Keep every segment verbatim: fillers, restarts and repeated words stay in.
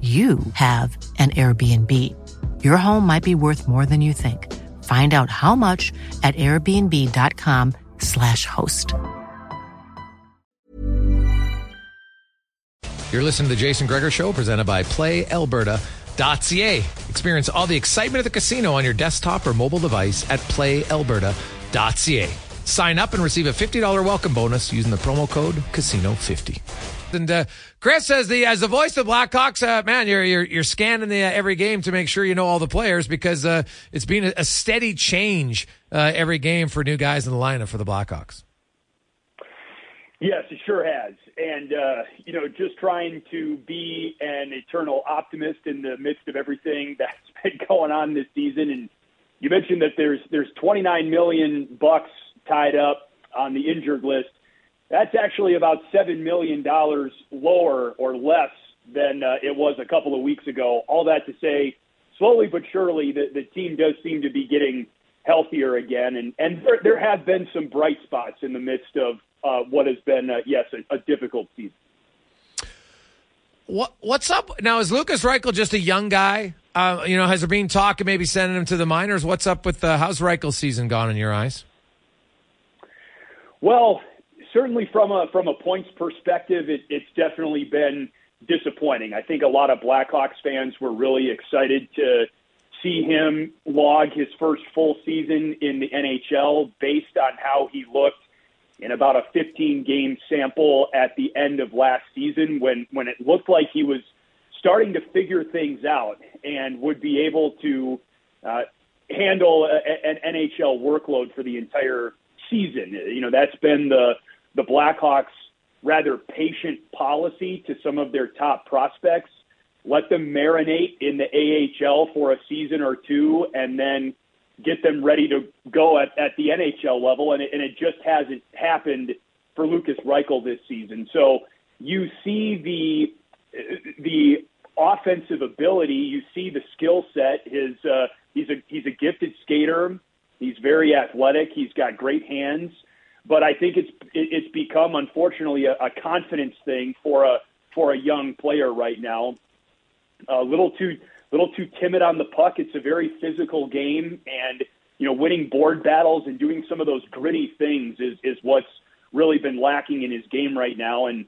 you have an Airbnb. Your home might be worth more than you think. Find out how much at airbnb dot com slash host. You're listening to the Jason Gregor Show, presented by play alberta dot c a. Experience all the excitement of the casino on your desktop or mobile device at play alberta dot c a. Sign up and receive a fifty dollars welcome bonus using the promo code casino fifty. And uh, Chris, as the as the voice of the Blackhawks, uh, man, you're you're you're scanning the, uh, every game to make sure you know all the players, because uh, it's been a steady change uh, every game for new guys in the lineup for the Blackhawks. Yes, it sure has, and uh, you know, just trying to be an eternal optimist in the midst of everything that's been going on this season. And you mentioned that there's there's twenty-nine million bucks tied up on the injured list. That's actually about seven million dollars lower or less than uh, it was a couple of weeks ago. All that to say, slowly but surely, the, the team does seem to be getting healthier again. And, and there, there have been some bright spots in the midst of uh, what has been, uh, yes, a, a difficult season. What What's up? Now, is Lucas Reichel just a young guy? Uh, you know, has there been talk of maybe sending him to the minors? What's up with uh, how's Reichel's season gone in your eyes? Well, certainly from a from a points perspective, it, it's definitely been disappointing. I think a lot of Blackhawks fans were really excited to see him log his first full season in the N H L based on how he looked in about a fifteen-game sample at the end of last season when, when it looked like he was starting to figure things out and would be able to uh, handle a, an N H L workload for the entire season. You know, that's been the the Blackhawks' rather patient policy to some of their top prospects. Let them marinate in the A H L for a season or two and then get them ready to go at, at the N H L level, and it, and it just hasn't happened for Lucas Reichel this season. So you see the the offensive ability, you see the skill set. His uh, he's a he's a gifted skater. He's very athletic. He's got great hands. But I think it's it's become, unfortunately, a, a confidence thing for a for a young player right now. A little too little too timid on the puck. It's a very physical game, and you know, winning board battles and doing some of those gritty things is is what's really been lacking in his game right now. And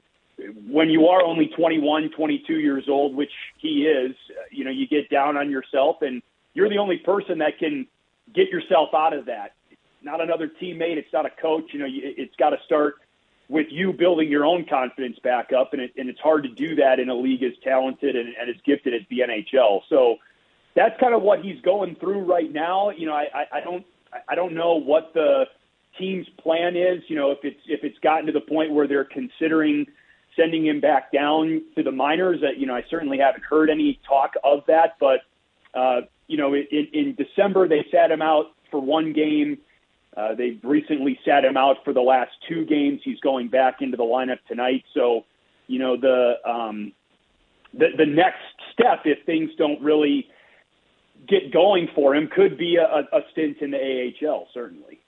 when you are only twenty-one, twenty-two years old, which he is, you know, you get down on yourself, and you're the only person that can get yourself out of that. Not another teammate. It's not a coach. You know, it's got to start with you building your own confidence back up, and, it, and it's hard to do that in a league as talented and, and as gifted as the N H L. So that's kind of what he's going through right now. You know, I, I, I don't I don't know what the team's plan is. You know, if it's if it's gotten to the point where they're considering sending him back down to the minors, that, you know, I certainly haven't heard any talk of that. But, uh, you know, in, in December, they sat him out for one game. Uh, they've recently sat him out for the last two games. He's going back into the lineup tonight. So, you know, the um, the, the next step, if things don't really get going for him, could be a, a stint in the A H L, certainly.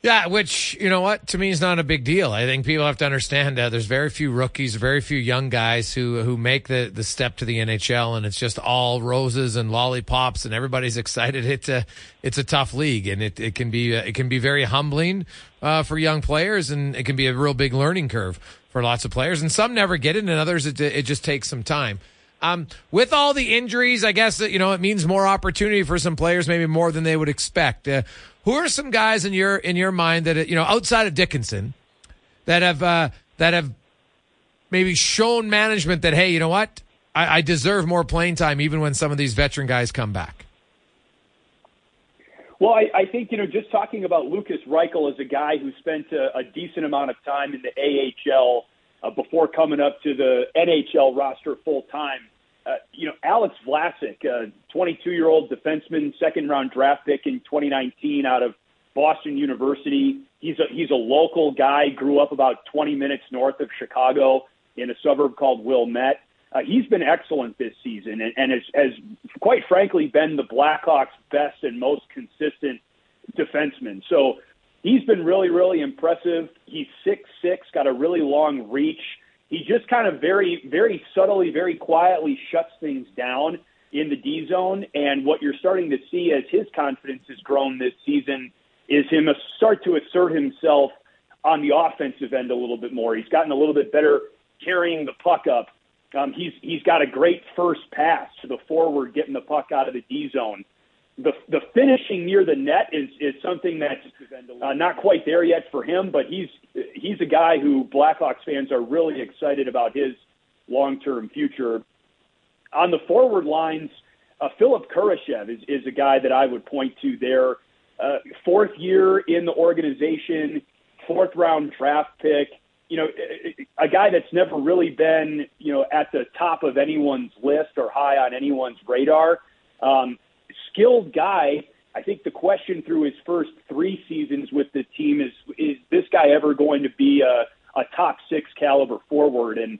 Yeah, which, you know what, to me is not a big deal. I think people have to understand that there's very few rookies, very few young guys who, who make the, the step to the N H L, and it's just all roses and lollipops, and everybody's excited. It's a, it's a tough league, and it, it can be it can be very humbling uh, for young players, and it can be a real big learning curve for lots of players. And some never get it, and others it, it just takes some time. Um, with all the injuries, I guess, you know, it means more opportunity for some players, maybe more than they would expect. Uh, who are some guys in your, in your mind that, you know, outside of Dickinson, that have, uh, that have maybe shown management that, hey, you know what, I, I deserve more playing time, even when some of these veteran guys come back? Well, I, I think, you know, just talking about Lucas Reichel as a guy who spent a, a decent amount of time in the A H L, Uh, before coming up to the N H L roster full-time. Uh, you know, Alex Vlasic, a twenty-two-year-old defenseman, second-round draft pick in twenty nineteen out of Boston University. He's a, he's a local guy, grew up about twenty minutes north of Chicago in a suburb called Wilmette. Uh, he's been excellent this season and, and has, has, quite frankly, been the Blackhawks' best and most consistent defenseman. So, he's been really, really impressive. He's six six, got a really long reach. He just kind of very, very subtly, very quietly shuts things down in the D zone. And what you're starting to see as his confidence has grown this season is him start to assert himself on the offensive end a little bit more. He's gotten a little bit better carrying the puck up. Um, he's he's got a great first pass to the forward, getting the puck out of the D zone. The, the finishing near the net is, is something that's uh, not quite there yet for him, but he's he's a guy who Blackhawks fans are really excited about his long-term future. On the forward lines, uh, Philip Kurashev is, is a guy that I would point to there. Uh, fourth year in the organization, fourth-round draft pick, you know, a guy that's never really been, you know, at the top of anyone's list or high on anyone's radar. Um Skilled guy. I think the question through his first three seasons with the team is, is this guy ever going to be a, a top six caliber forward? And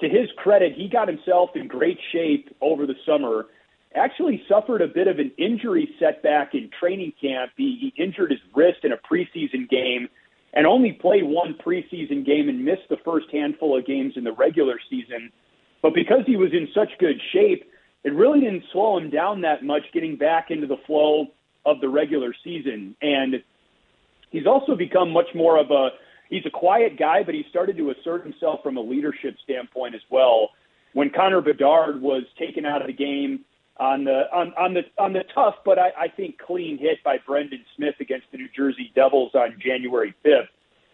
to his credit, he got himself in great shape over the summer, actually suffered a bit of an injury setback in training camp. He, he injured his wrist in a preseason game and only played one preseason game and missed the first handful of games in the regular season. But because he was in such good shape, it really didn't slow him down that much getting back into the flow of the regular season. And he's also become much more of a – he's a quiet guy, but he started to assert himself from a leadership standpoint as well. When Connor Bedard was taken out of the game on the on, on the on the tough but I, I think clean hit by Brendan Smith against the New Jersey Devils on January fifth,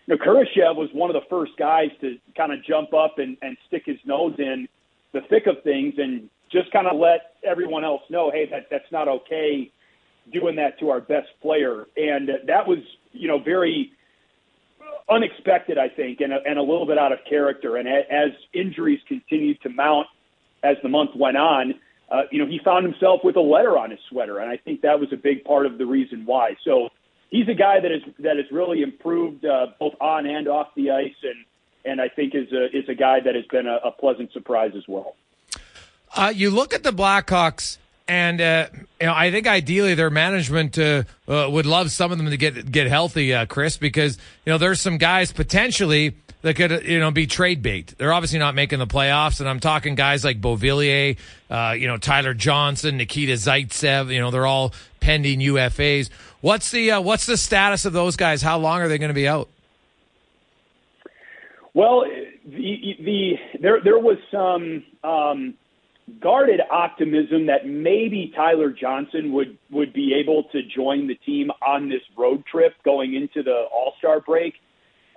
now, Kurashev was one of the first guys to kind of jump up and, and stick his nose in the thick of things and – just kind of let everyone else know, hey, that that's not okay, doing that to our best player. And that was, you know, very unexpected, I think, and a, and a little bit out of character. And as injuries continued to mount as the month went on, uh, you know, he found himself with a letter on his sweater. And I think that was a big part of the reason why. So he's a guy that is that has really improved uh, both on and off the ice. And, and I think is a, is a guy that has been a, a pleasant surprise as well. Uh, you look at the Blackhawks, and uh, you know, I think ideally their management uh, uh, would love some of them to get get healthy, uh, Chris, because you know there's some guys potentially that could you know be trade bait. They're obviously not making the playoffs, and I'm talking guys like Beauvillier, uh, you know, Tyler Johnson, Nikita Zaitsev. You know, they're all pending U F As. What's the uh, what's the status of those guys? How long are they going to be out? Well, the, the there there was some. Um, guarded optimism that maybe Tyler Johnson would, would be able to join the team on this road trip going into the All-Star break.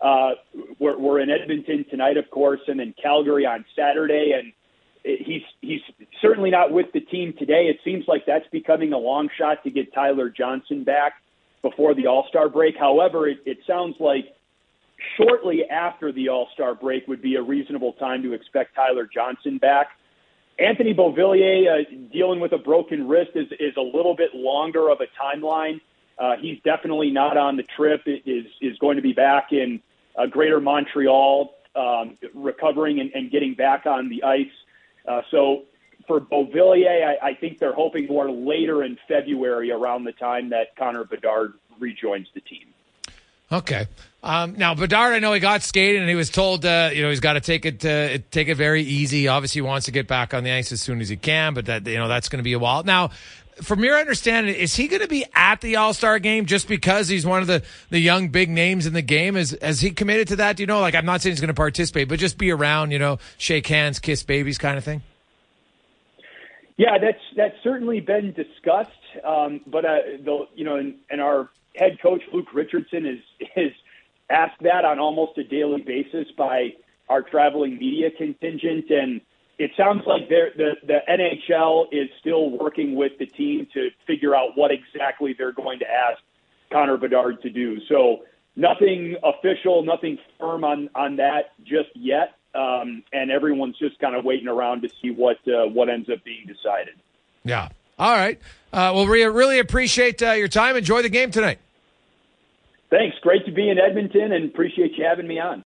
Uh, we're, we're in Edmonton tonight, of course, and then Calgary on Saturday. And he's he's certainly not with the team today. It seems like that's becoming a long shot to get Tyler Johnson back before the All-Star break. However, it, it sounds like shortly after the All-Star break would be a reasonable time to expect Tyler Johnson back. Anthony Beauvillier uh, dealing with a broken wrist is, is a little bit longer of a timeline. Uh, he's definitely not on the trip. It is is going to be back in uh, Greater Montreal, um, recovering and, and getting back on the ice. Uh, so for Beauvillier, I, I think they're hoping more later in February, around the time that Connor Bedard rejoins the team. Okay. Um, now, Bedard, I know he got skated and he was told, uh, you know, he's got to take it uh, take it very easy. Obviously, he wants to get back on the ice as soon as he can, but that, you know, that's going to be a while. Now, from your understanding, is he going to be at the All-Star game just because he's one of the, the young big names in the game? Is, has he committed to that? Do you know, like, I'm not saying he's going to participate, but just be around, you know, shake hands, kiss babies kind of thing? Yeah, that's that's certainly been discussed, um, but, uh, the, you know, in, in our – head coach Luke Richardson is is asked that on almost a daily basis by our traveling media contingent, and it sounds like the the N H L is still working with the team to figure out what exactly they're going to ask Connor Bedard to do. So nothing official, nothing firm on, on that just yet, um, and everyone's just kind of waiting around to see what uh, what ends up being decided. Yeah. All right. Uh, well, we really appreciate uh, your time. Enjoy the game tonight. Thanks. Great to be in Edmonton, and appreciate you having me on.